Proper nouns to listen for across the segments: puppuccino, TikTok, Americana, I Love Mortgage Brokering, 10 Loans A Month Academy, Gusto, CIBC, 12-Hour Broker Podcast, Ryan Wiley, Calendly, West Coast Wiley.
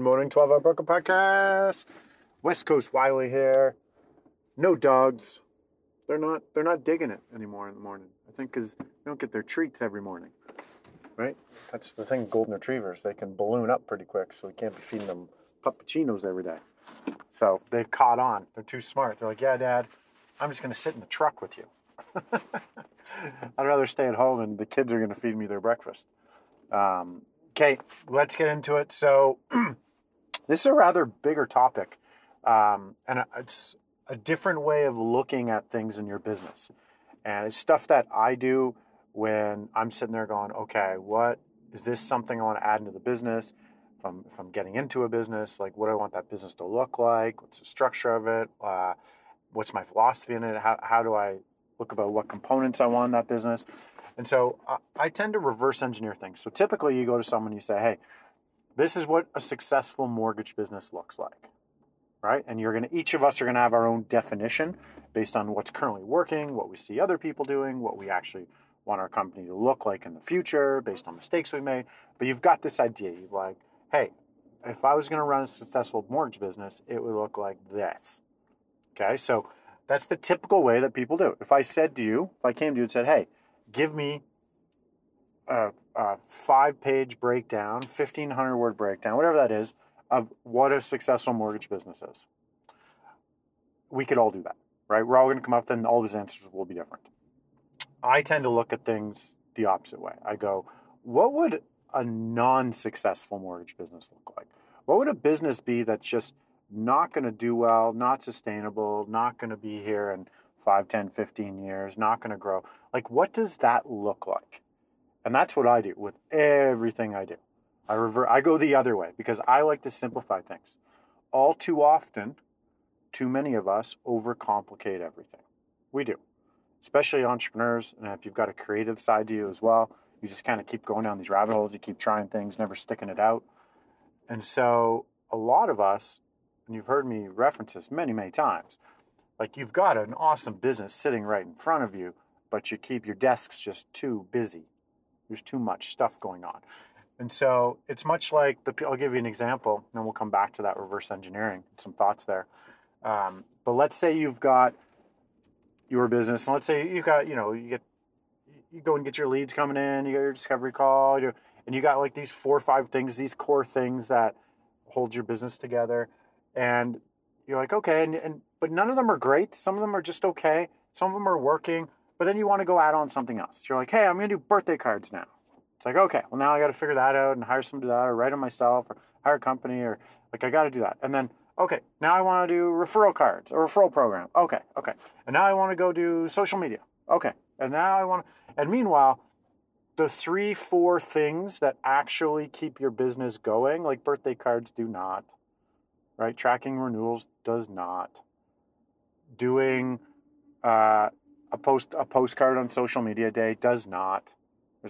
morning, 12-Hour Broker Podcast. West Coast Wiley here. No dogs. They're not digging it anymore in the morning. I think because they don't get their treats every morning, right? That's the thing with golden retrievers. They can balloon up pretty quick, so we can't be feeding them puppuccinos every day. So they've caught on. They're too smart. They're like, yeah, Dad, I'm just going to sit in the truck with you. I'd rather stay at home and the kids are going to feed me their breakfast. Okay, let's get into it. So this is a rather bigger topic, and it's a different way of looking at things in your business. And it's stuff that I do when I'm sitting there going, okay, what is this something I want to add into the business? If I'm getting into a business, like what do I want that business to look like? What's the structure of it? What's my philosophy in it? How do I look about what components I want in that business? And so I tend to reverse engineer things. So typically you go to someone, you say, hey, this is what a successful mortgage business looks like, right? And each of us are gonna have our own definition based on what's currently working, what we see other people doing, what we actually want our company to look like in the future based on mistakes we made. But you've got this idea. You're like, hey, if I was gonna run a successful mortgage business, it would look like this. Okay, so that's the typical way that people do it. If I came to you and said, hey, give me a 5-page breakdown, 1,500-word breakdown, whatever that is, of what a successful mortgage business is. We could all do that, right? We're all going to come up then, all these answers will be different. I tend to look at things the opposite way. I go, what would a non-successful mortgage business look like? What would a business be that's just not going to do well, not sustainable, not going to be here in 5, 10, 15 years, not going to grow? Like, what does that look like? And that's what I do with everything I do. I go the other way because I like to simplify things. All too often, too many of us overcomplicate everything. We do, especially entrepreneurs. And if you've got a creative side to you as well, you just kind of keep going down these rabbit holes. You keep trying things, never sticking it out. And so a lot of us, and you've heard me reference this many, many times, like you've got an awesome business sitting right in front of you, but you keep your desk's just too busy. There's too much stuff going on. And so it's much like, I'll give you an example, and then we'll come back to that reverse engineering, some thoughts there. But let's say you've got your business, and let's say you've got, you go and get your leads coming in, you got your discovery call, and you got like these 4 or 5 things, these core things that hold your business together. And you're like, okay, but none of them are great. Some of them are just okay. Some of them are working. But then you want to go add on something else. You're like, hey, I'm going to do birthday cards now. It's like, okay, well, now I got to figure that out and hire somebody to do that, or write them myself, or hire a company, or like I got to do that. And then, okay, now I want to do referral cards, a referral program. Okay. And now I want to go do social media. Okay. And now and meanwhile, the 3-4 things that actually keep your business going, like birthday cards, do not. Right? Tracking renewals does not. Doing a postcard on social media day does not.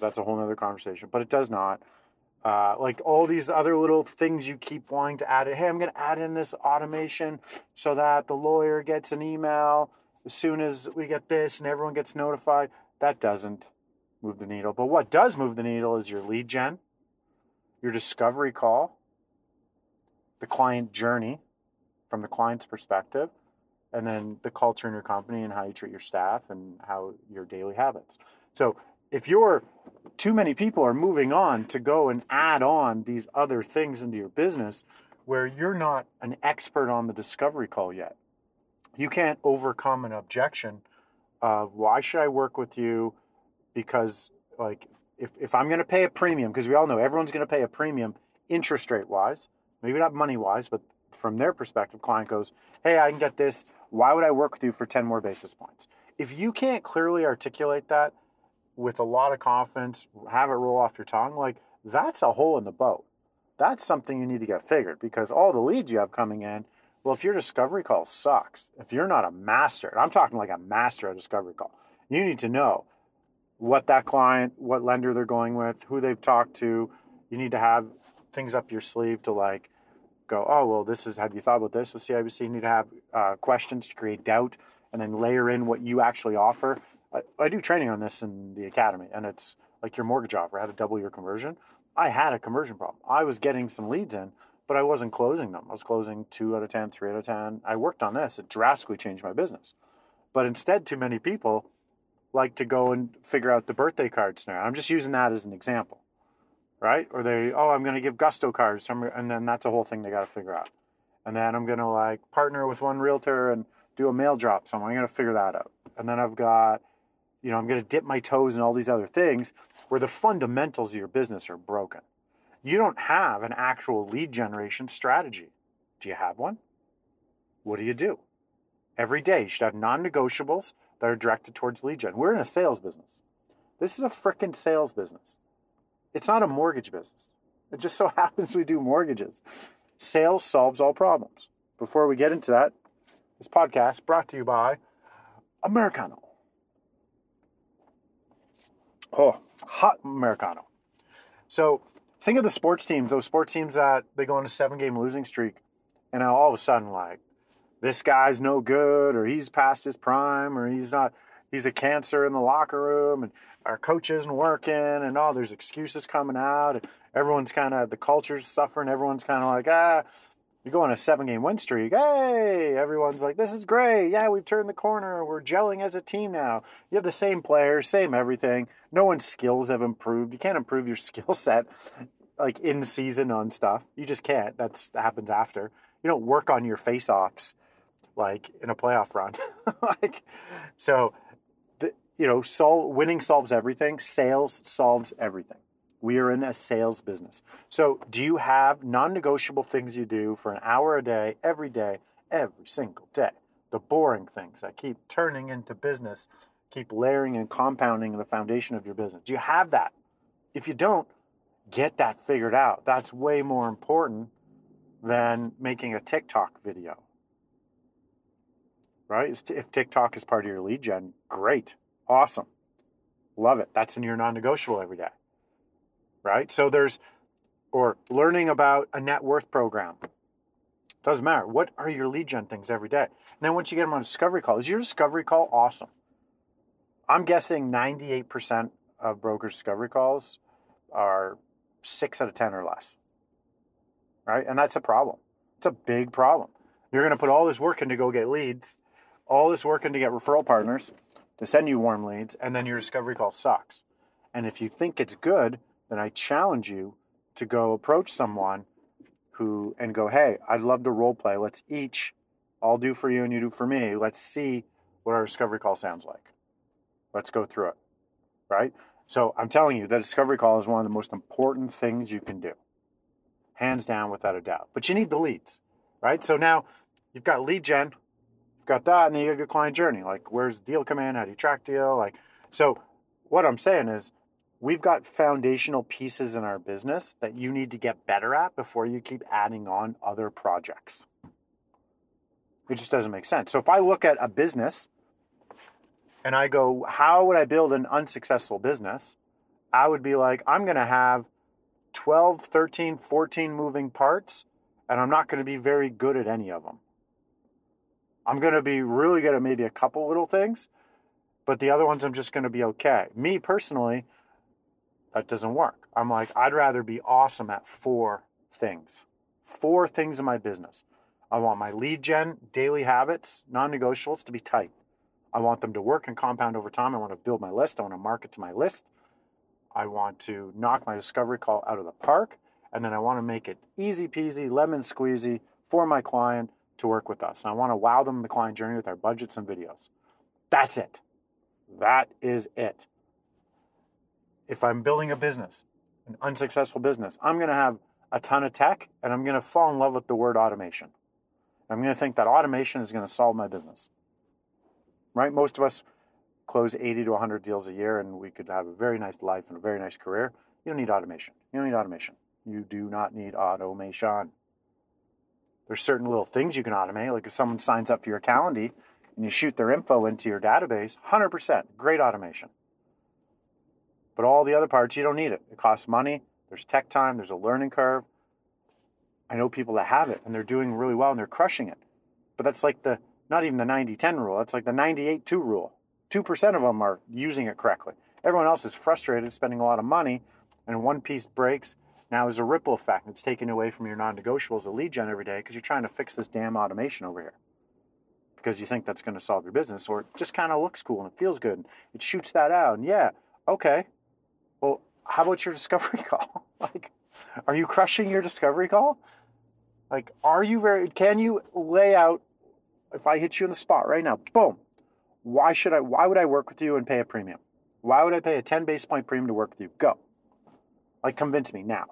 That's a whole other conversation, but it does not. Like all these other little things you keep wanting to add. Hey, I'm going to add in this automation so that the lawyer gets an email as soon as we get this and everyone gets notified. That doesn't move the needle. But what does move the needle is your lead gen, your discovery call, the client journey from the client's perspective, and then the culture in your company and how you treat your staff and how your daily habits. So if too many people are moving on to go and add on these other things into your business where you're not an expert on the discovery call yet, you can't overcome an objection of why should I work with you? Because like if I'm going to pay a premium, because we all know everyone's going to pay a premium interest rate wise, maybe not money wise, but from their perspective, client goes, hey, I can get this. Why would I work with you for 10 more basis points? If you can't clearly articulate that with a lot of confidence, have it roll off your tongue, like that's a hole in the boat. That's something you need to get figured, because all the leads you have coming in, well, if your discovery call sucks, if you're not a master, and I'm talking like a master at discovery call, you need to know what that client, what lender they're going with, who they've talked to. You need to have things up your sleeve to like go, oh, well, this is, have you thought about this with CIBC? You need to have questions to create doubt and then layer in what you actually offer. I do training on this in the academy, and it's like your mortgage offer, how to double your conversion. I had a conversion problem. I was getting some leads in, but I wasn't closing them. I was closing 2 out of 10, 3 out of 10. I worked on this. It drastically changed my business. But instead, too many people like to go and figure out the birthday card scenario. I'm just using that as an example, right? Or they, oh, I'm going to give Gusto cards, and then that's a whole thing they got to figure out. And then I'm going to like partner with one realtor and do a mail drop somewhere. I'm going to figure that out. And then I've got, you know, I'm going to dip my toes in all these other things where the fundamentals of your business are broken. You don't have an actual lead generation strategy. Do you have one? What do you do? Every day, you should have non-negotiables that are directed towards lead gen. We're in a sales business. This is a frickin' sales business. It's not a mortgage business. It just so happens we do mortgages. Sales solves all problems. Before we get into that, this podcast brought to you by Americana. Oh, hot Americano. So think of the sports teams, those sports teams that they go on a 7-game losing streak, and all of a sudden, like, this guy's no good, or he's past his prime, or he's a cancer in the locker room, and our coach isn't working, and all there's excuses coming out, and everyone's kind of, the culture's suffering, everyone's kind of like, you go on a 7-game win streak, hey, everyone's like, this is great, yeah, we've turned the corner, we're gelling as a team now. You have the same players, same everything, no one's skills have improved. You can't improve your skill set, like, in season on stuff. You just can't. That happens after. You don't work on your face-offs, like, in a playoff run. Winning solves everything. Sales solves everything. We are in a sales business. So do you have non-negotiable things you do for an hour a day, every single day? The boring things that keep turning into business, keep layering and compounding the foundation of your business. Do you have that? If you don't, get that figured out. That's way more important than making a TikTok video, right? If TikTok is part of your lead gen, great, awesome, love it. That's in your non-negotiable every day. Right? So or learning about a net worth program. Doesn't matter. What are your lead gen things every day? And then once you get them on a discovery call, is your discovery call awesome? I'm guessing 98% of broker discovery calls are 6 out of 10 or less. Right? And that's a problem. It's a big problem. You're going to put all this work in to go get leads, all this work in to get referral partners to send you warm leads, and then your discovery call sucks. And if you think it's good, then I challenge you to go approach someone and go, hey, I'd love to role play. Let's each, I'll do for you and you do for me. Let's see what our discovery call sounds like. Let's go through it, right? So I'm telling you, that discovery call is one of the most important things you can do, hands down, without a doubt. But you need the leads, right? So now you've got lead gen, you've got that, and then you have your client journey. Like, where's the deal come in? How do you track deal? Like, so what I'm saying is, we've got foundational pieces in our business that you need to get better at before you keep adding on other projects. It just doesn't make sense. So if I look at a business and I go, how would I build an unsuccessful business? I would be like, I'm going to have 12, 13, 14 moving parts, and I'm not going to be very good at any of them. I'm going to be really good at maybe a couple little things, but the other ones I'm just going to be okay. Me personally, that doesn't work. I'm like, I'd rather be awesome at 4 things in my business. I want my lead gen, daily habits, non-negotiables to be tight. I want them to work and compound over time. I want to build my list. I want to market to my list. I want to knock my discovery call out of the park. And then I want to make it easy peasy, lemon squeezy for my client to work with us. And I want to wow them in the client journey with our budgets and videos. That's it. That is it. If I'm building a business, an unsuccessful business, I'm going to have a ton of tech, and I'm going to fall in love with the word automation. I'm going to think that automation is going to solve my business, right? Most of us close 80 to 100 deals a year, and we could have a very nice life and a very nice career. You don't need automation. You do not need automation. There's certain little things you can automate. Like if someone signs up for your Calendly and you shoot their info into your database, 100%, great automation. But all the other parts, you don't need it. It costs money. There's tech time. There's a learning curve. I know people that have it and they're doing really well and they're crushing it. But that's like the, not even the 90-10 rule. That's like the 98-2 rule. 2% of them are using it correctly. Everyone else is frustrated, spending a lot of money, and one piece breaks. Now there's a ripple effect. It's taken away from your non-negotiables at lead gen every day because you're trying to fix this damn automation over here because you think that's going to solve your business, or it just kind of looks cool and it feels good and it shoots that out. And yeah, okay. Well, how about your discovery call? Like, are you crushing your discovery call? Like, can you lay out, if I hit you in the spot right now, boom, why would I work with you and pay a premium? Why would I pay a 10 basis point premium to work with you? Go. Like, convince me now.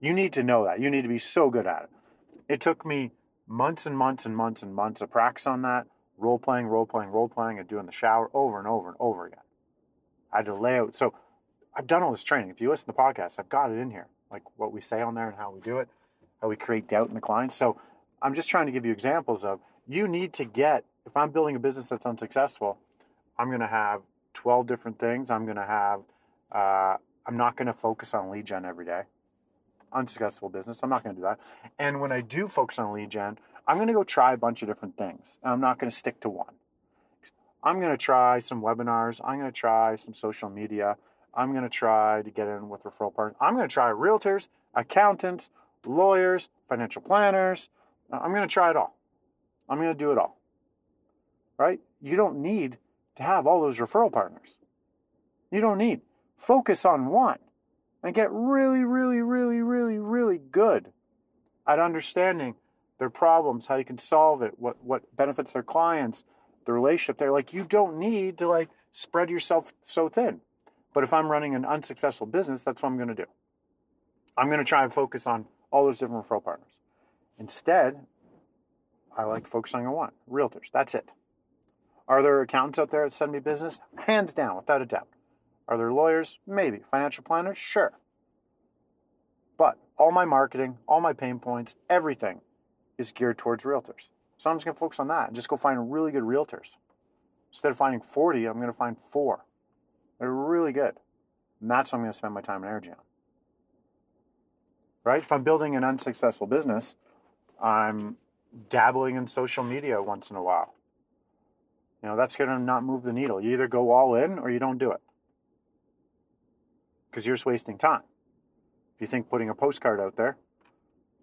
You need to know that. You need to be so good at it. It took me months and months and months and months of practice on that, role playing, and doing the shower over and over and over again. I had to lay out. So I've done all this training. If you listen to the podcast, I've got it in here, like what we say on there and how we do it, how we create doubt in the client. So I'm just trying to give you examples of, you need to get, if I'm building a business that's unsuccessful, I'm going to have 12 different things. I'm going to have, I'm not going to focus on lead gen every day. Unsuccessful business, I'm not going to do that. And when I do focus on lead gen, I'm going to go try a bunch of different things. I'm not going to stick to one. I'm going to try some webinars. I'm going to try some social media. I'm going to try to get in with referral partners. I'm going to try realtors, accountants, lawyers, financial planners. I'm going to try it all. I'm going to do it all. Right? You don't need to have all those referral partners. You don't need. Focus on one and get really, really, really, really, really good at understanding their problems, how you can solve it, what benefits their clients, the relationship there. Like, you don't need to like spread yourself so thin. But if I'm running an unsuccessful business, that's what I'm going to do. I'm going to try and focus on all those different referral partners. Instead, I like focusing on one, realtors. That's it. Are there accountants out there that send me business? Hands down, without a doubt. Are there lawyers? Maybe. Financial planners? Sure. But all my marketing, all my pain points, everything is geared towards realtors. So I'm just going to focus on that and just go find really good realtors. Instead of finding 40, I'm going to find 4. They're really good. And that's what I'm going to spend my time and energy on. Right? If I'm building an unsuccessful business, I'm dabbling in social media once in a while. You know, that's going to not move the needle. You either go all in or you don't do it. Because you're just wasting time. If you think putting a postcard out there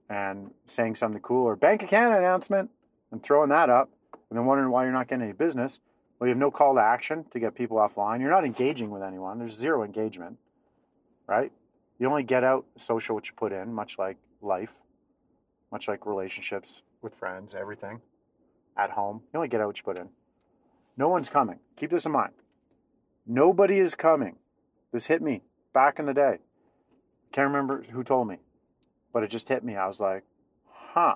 and saying something cool, or Bank of Canada announcement, and throwing that up, and then wondering why you're not getting any business, well, you have no call to action to get people offline. You're not engaging with anyone. There's zero engagement, right? You only get out social what you put in, much like life, much like relationships with friends, everything, at home. You only get out what you put in. No one's coming. Keep this in mind. Nobody is coming. This hit me. Back in the day, can't remember who told me, but it just hit me. I was like, huh,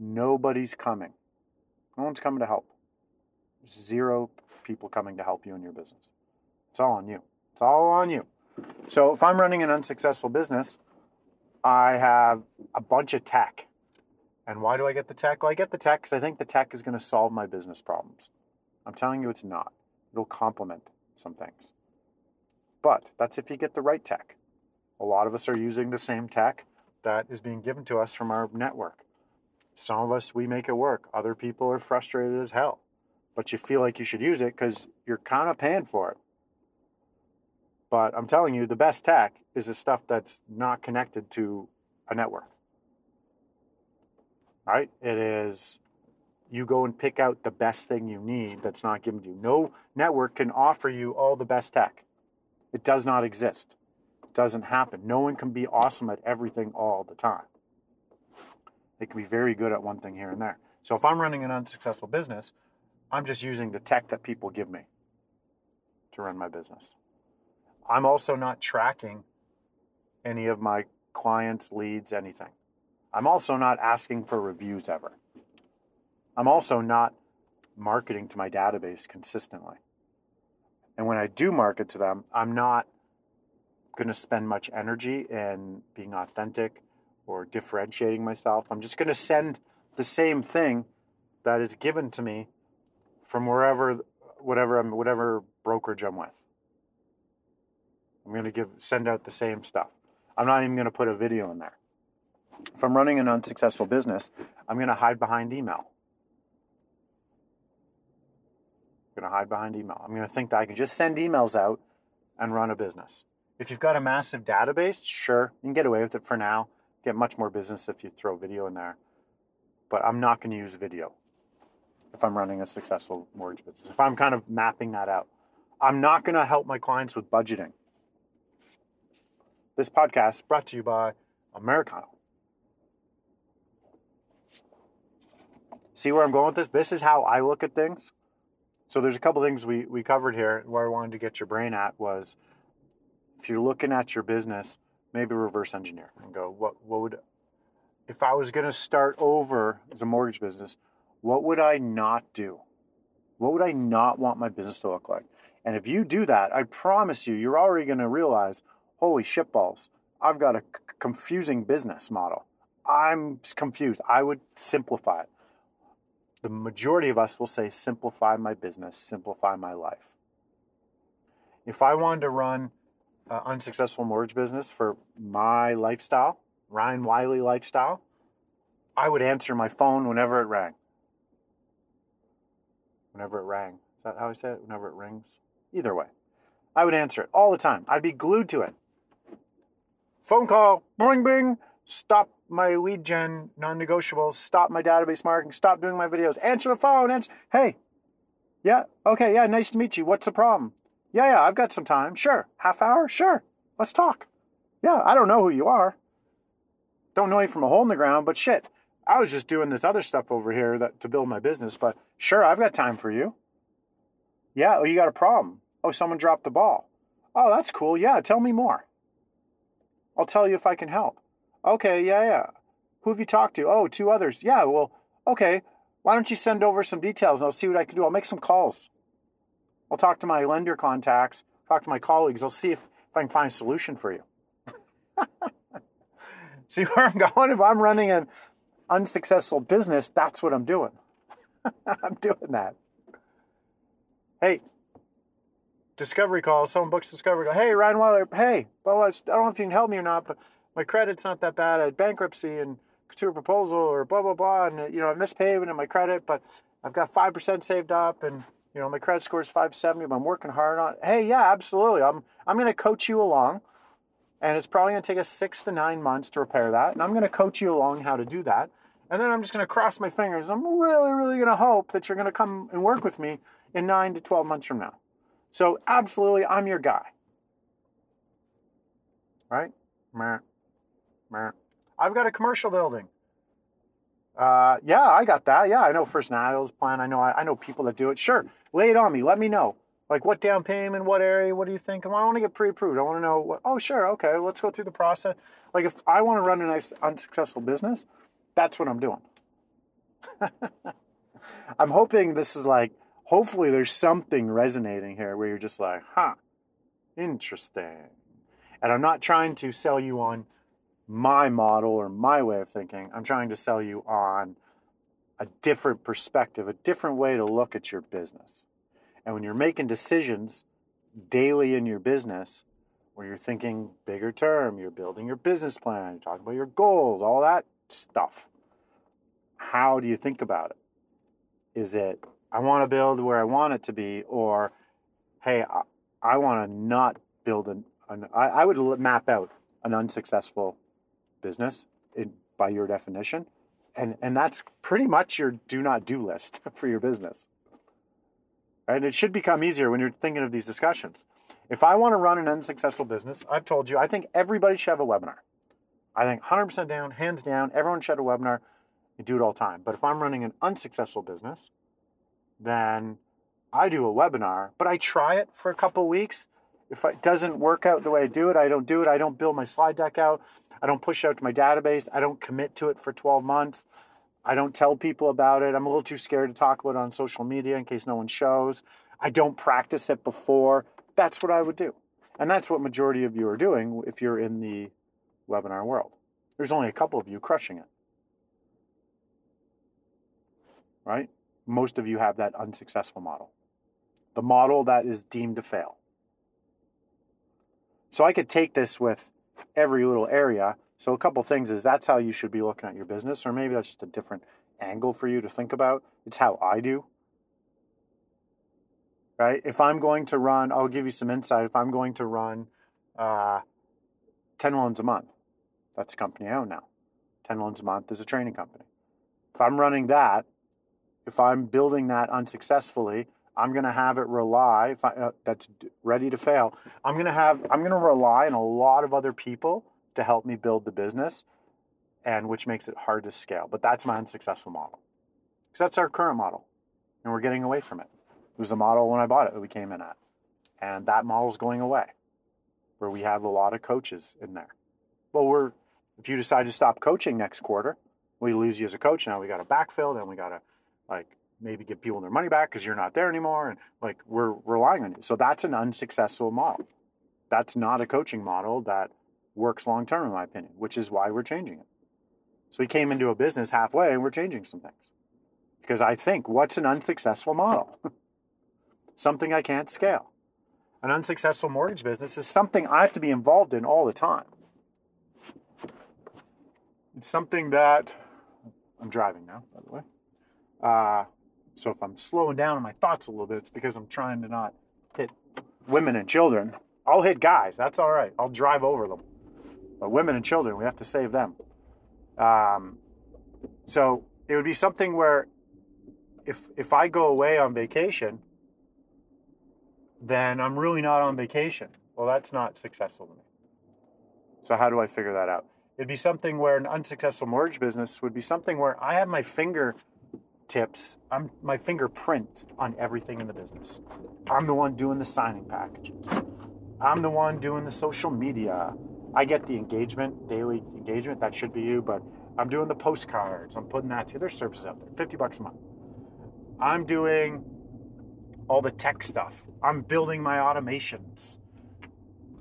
nobody's coming. No one's coming to help. Zero people coming to help you in your business. It's all on you. It's all on you. So if I'm running an unsuccessful business, I have a bunch of tech. And why do I get the tech? Well, I get the tech because I think the tech is going to solve my business problems. I'm telling you, it's not. It'll complement some things. But that's if you get the right tech. A lot of us are using the same tech that is being given to us from our network. Some of us, we make it work. Other people are frustrated as hell. But you feel like you should use it because you're kind of paying for it. But I'm telling you, the best tech is the stuff that's not connected to a network. All right? It is, you go and pick out the best thing you need that's not given to you. No network can offer you all the best tech. It does not exist. It doesn't happen. No one can be awesome at everything all the time. They can be very good at one thing here and there. So if I'm running an unsuccessful business, I'm just using the tech that people give me to run my business. I'm also not tracking any of my clients' leads, anything. I'm also not asking for reviews ever. I'm also not marketing to my database consistently. And when I do market to them, I'm not going to spend much energy in being authentic or differentiating myself. I'm just going to send the same thing that is given to me from whatever brokerage I'm with. I'm going to send out the same stuff. I'm not even going to put a video in there. If I'm running an unsuccessful business, I'm going to hide behind email. I'm going to think that I can just send emails out and run a business. If you've got a massive database, sure, you can get away with it for now. Get much more business if you throw video in there. But I'm not going to use video if I'm running a successful mortgage business. If I'm kind of mapping that out, I'm not going to help my clients with budgeting. This podcast is brought to you by Americana. See where I'm going with this? This is how I look at things. So there's a couple things we covered here. Where I wanted to get your brain at was, if you're looking at your business, maybe reverse engineer and go, what would, if I was going to start over as a mortgage business, what would I not do? What would I not want my business to look like? And if you do that, I promise you, you're already going to realize, holy shitballs, I've got a confusing business model. I'm confused. I would simplify it. The majority of us will say, simplify my business, simplify my life. If I wanted to run an unsuccessful mortgage business for my lifestyle, Ryan Wiley lifestyle, I would answer my phone whenever it rang. Whenever it rang. Is that how I say it? Whenever it rings? Either way. I would answer it all the time. I'd be glued to it. Phone call, bing, bing, stop my lead gen, non-negotiables, stop my database marketing, stop doing my videos, answer the phone, answer, hey, yeah, okay, yeah, nice to meet you, what's the problem? Yeah, I've got some time, sure, half hour, sure, let's talk. Yeah, I don't know who you are, don't know you from a hole in the ground, but shit, I was just doing this other stuff over here to build my business, but sure, I've got time for you. Yeah, oh, you got a problem. Oh, someone dropped the ball. Oh, that's cool, yeah, tell me more. I'll tell you if I can help. Okay, yeah. Who have you talked to? Oh, two others. Yeah, well, okay. Why don't you send over some details and I'll see what I can do. I'll make some calls. I'll talk to my lender contacts, talk to my colleagues. I'll see if I can find a solution for you. See where I'm going? If I'm running an unsuccessful business, that's what I'm doing. I'm doing that. Hey, discovery call. Someone books discovery call. Hey, Ryan Wiley. Hey, well, I don't know if you can help me or not, but my credit's not that bad. I had bankruptcy and couture proposal or blah, blah, blah. And, I missed payment in my credit, but I've got 5% saved up. And, my credit score is 570, but I'm working hard on it. Hey, yeah, absolutely. I'm going to coach you along. And it's probably going to take us 6 to 9 months to repair that. And I'm going to coach you along how to do that. And then I'm just going to cross my fingers. I'm really, really going to hope that you're going to come and work with me in 9 to 12 months from now. So absolutely, I'm your guy. Right? Meh. I've got a commercial building. Yeah, I got that. Yeah, I know First National's plan. I know people that do it. Sure, lay it on me. Let me know. Like, what down payment, what area, what do you think? Well, I want to get pre-approved. I want to know what. Oh, sure, okay, let's go through the process. Like, if I want to run a nice unsuccessful business, that's what I'm doing. I'm hoping this is like, hopefully there's something resonating here where you're just like, huh, interesting. And I'm not trying to sell you on my model or my way of thinking. I'm trying to sell you on a different perspective, a different way to look at your business. And when you're making decisions daily in your business, where you're thinking bigger term, you're building your business plan, you're talking about your goals, all that stuff, how do you think about it? Is it, I want to build where I want it to be, or, hey, I want to not build I would map out an unsuccessful business by your definition. And that's pretty much your do not do list for your business. Right? And it should become easier when you're thinking of these discussions. If I want to run an unsuccessful business, I've told you, I think everybody should have a webinar. I think 100% down, hands down, everyone should have a webinar. You do it all the time. But if I'm running an unsuccessful business, then I do a webinar, but I try it for a couple weeks. If it doesn't work out the way I do it, I don't do it. I don't build my slide deck out. I don't push it out to my database. I don't commit to it for 12 months. I don't tell people about it. I'm a little too scared to talk about it on social media in case no one shows. I don't practice it before. That's what I would do. And that's what majority of you are doing if you're in the webinar world. There's only a couple of you crushing it, right? Most of you have that unsuccessful model, the model that is deemed to fail. So I could take this with every little area. So a couple things is that's how you should be looking at your business, or maybe that's just a different angle for you to think about. It's how I do, right? If I'm going to run, I'll give you some insight. If I'm going to run 10 loans a month, that's a company I own now. 10 loans a month is a training company. If I'm running that, if I'm building that unsuccessfully, I'm going to have it rely, if I, that's ready to fail, I'm going to rely on a lot of other people to help me build the business, and which makes it hard to scale. But that's my unsuccessful model, because that's our current model, and we're getting away from it. It was the model when I bought it that we came in at, and that model's going away, where we have a lot of coaches in there. Well, if you decide to stop coaching next quarter, we lose you as a coach. Now we got to backfill, then we got to maybe give people their money back because you're not there anymore, and we're relying on you. So that's an unsuccessful model. That's not a coaching model that works long term, in my opinion, which is why we're changing it. So we came into a business halfway and we're changing some things, because I think, what's an unsuccessful model? Something I can't scale. An unsuccessful mortgage business is something I have to be involved in all the time. It's something that I'm driving now, by the way. So if I'm slowing down in my thoughts a little bit, it's because I'm trying to not hit women and children. I'll hit guys. That's all right. I'll drive over them. But women and children, we have to save them. So it would be something where if I go away on vacation, then I'm really not on vacation. Well, that's not successful to me. So how do I figure that out? It'd be something where an unsuccessful mortgage business would be something where I have my fingertips, my fingerprint on everything in the business. I'm the one doing the signing packages. I'm the one doing the social media. I get the engagement, daily engagement. That should be you, but I'm doing the postcards. I'm putting that to their services out there, $50 a month. I'm doing all the tech stuff. I'm building my automations.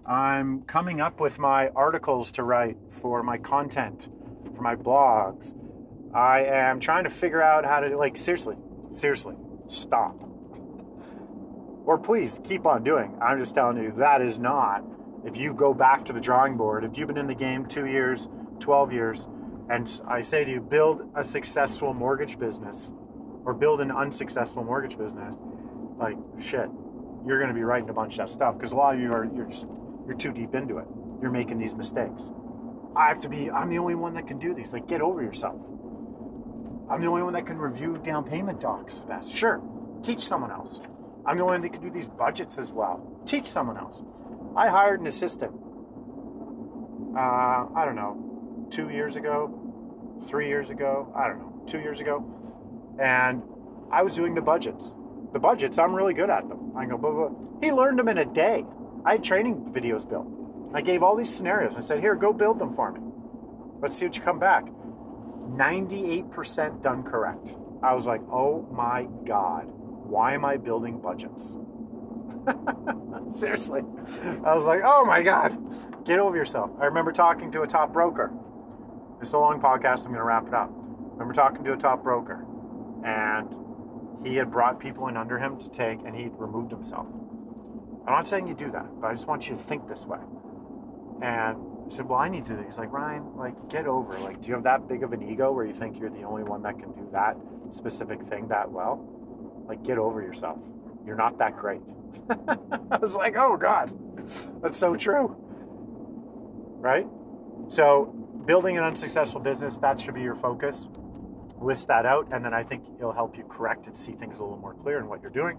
I'm coming up with my articles to write for my content, for my blogs. I am trying to figure out how to, seriously, stop. Or please, keep on doing. I'm just telling you, that is not, if you go back to the drawing board, if you've been in the game 2 years, 12 years, and I say to you, build a successful mortgage business, or build an unsuccessful mortgage business, shit, you're going to be writing a bunch of stuff, because a lot of you are, you're too deep into it. You're making these mistakes. I'm the only one that can do these. Get over yourself. I'm the only one that can review down payment docs best. Sure, teach someone else. I'm the only one that can do these budgets as well. Teach someone else. I hired an assistant, 2 years ago, and I was doing the budgets. The budgets, I'm really good at them. I go, blah, blah. He learned them in a day. I had training videos built. I gave all these scenarios. I said, here, go build them for me. Let's see what you come back. 98% done correct. I was like, oh my God, why am I building budgets? Seriously. I was like, oh my God, get over yourself. I remember talking to a top broker. It's a long podcast, I'm going to wrap it up. I remember talking to a top broker, and he had brought people in under him to take, and he removed himself. I'm not saying you do that, but I just want you to think this way. And I said, well, I need to do that. He's like, Ryan, get over it. Do you have that big of an ego where you think you're the only one that can do that specific thing that well? Get over yourself. You're not that great. I was like, oh God, that's so true. Right? So building an unsuccessful business, that should be your focus. List that out, and then I think it'll help you correct and see things a little more clear in what you're doing.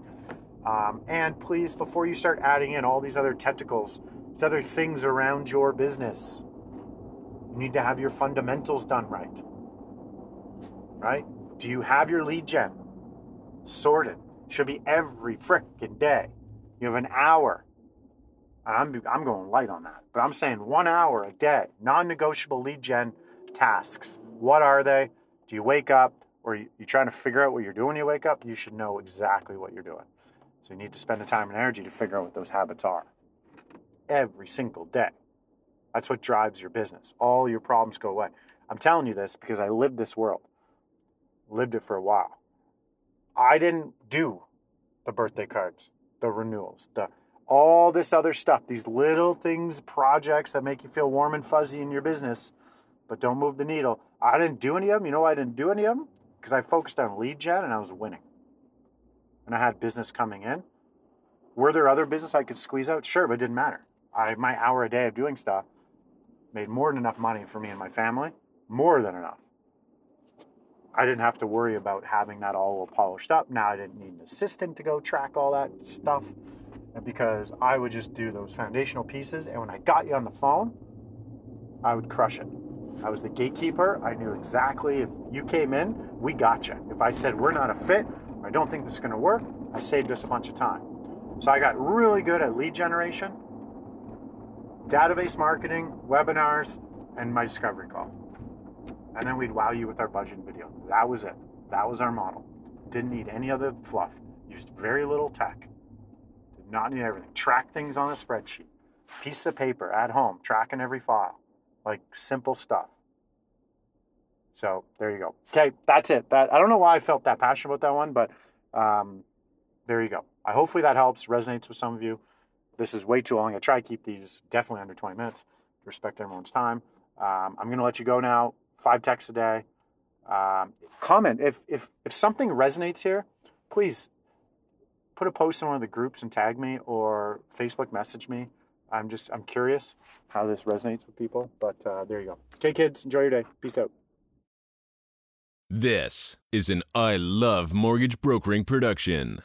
And please, before you start adding in all these other tentacles, these other things around your business, you need to have your fundamentals done right. Right? Do you have your lead gen sorted? Should be every frickin' day. You have an hour. I'm going light on that, but I'm saying 1 hour a day, non-negotiable lead gen tasks. What are they? Do you wake up, or you're trying to figure out what you're doing when you wake up? You should know exactly what you're doing. So you need to spend the time and energy to figure out what those habits are. every single day. That's what drives your business. All your problems go away. I'm telling you this because I lived this world. Lived it for a while. I didn't do the birthday cards, the renewals, all this other stuff, these little things, projects that make you feel warm and fuzzy in your business, but don't move the needle. I didn't do any of them. You know why I didn't do any of them? Because I focused on lead gen and I was winning. And I had business coming in. Were there other business I could squeeze out? Sure, but it didn't matter. My hour a day of doing stuff made more than enough money for me and my family. More than enough. I didn't have to worry about having that all polished up. Now I didn't need an assistant to go track all that stuff, because I would just do those foundational pieces. And when I got you on the phone, I would crush it. I was the gatekeeper. I knew exactly if you came in, we got you. If I said we're not a fit, or I don't think this is going to work, I saved us a bunch of time. So I got really good at lead generation, database marketing, webinars, and my discovery call. And then we'd wow you with our budget video. That was it. That was our model. Didn't need any other fluff. Used very little tech. Did not need everything. Track things on a spreadsheet. Piece of paper at home. Tracking every file. Like simple stuff. So there you go. Okay, that's it. I don't know why I felt that passionate about that one, but there you go. Hopefully that helps, resonates with some of you. This is way too long. I try to keep these definitely under 20 minutes. Respect everyone's time. I'm going to let you go now. 5 texts a day. Comment. If something resonates here, please put a post in one of the groups and tag me or Facebook message me. I'm curious how this resonates with people, but there you go. Okay, kids, enjoy your day. Peace out. This is an I Love Mortgage Brokering production.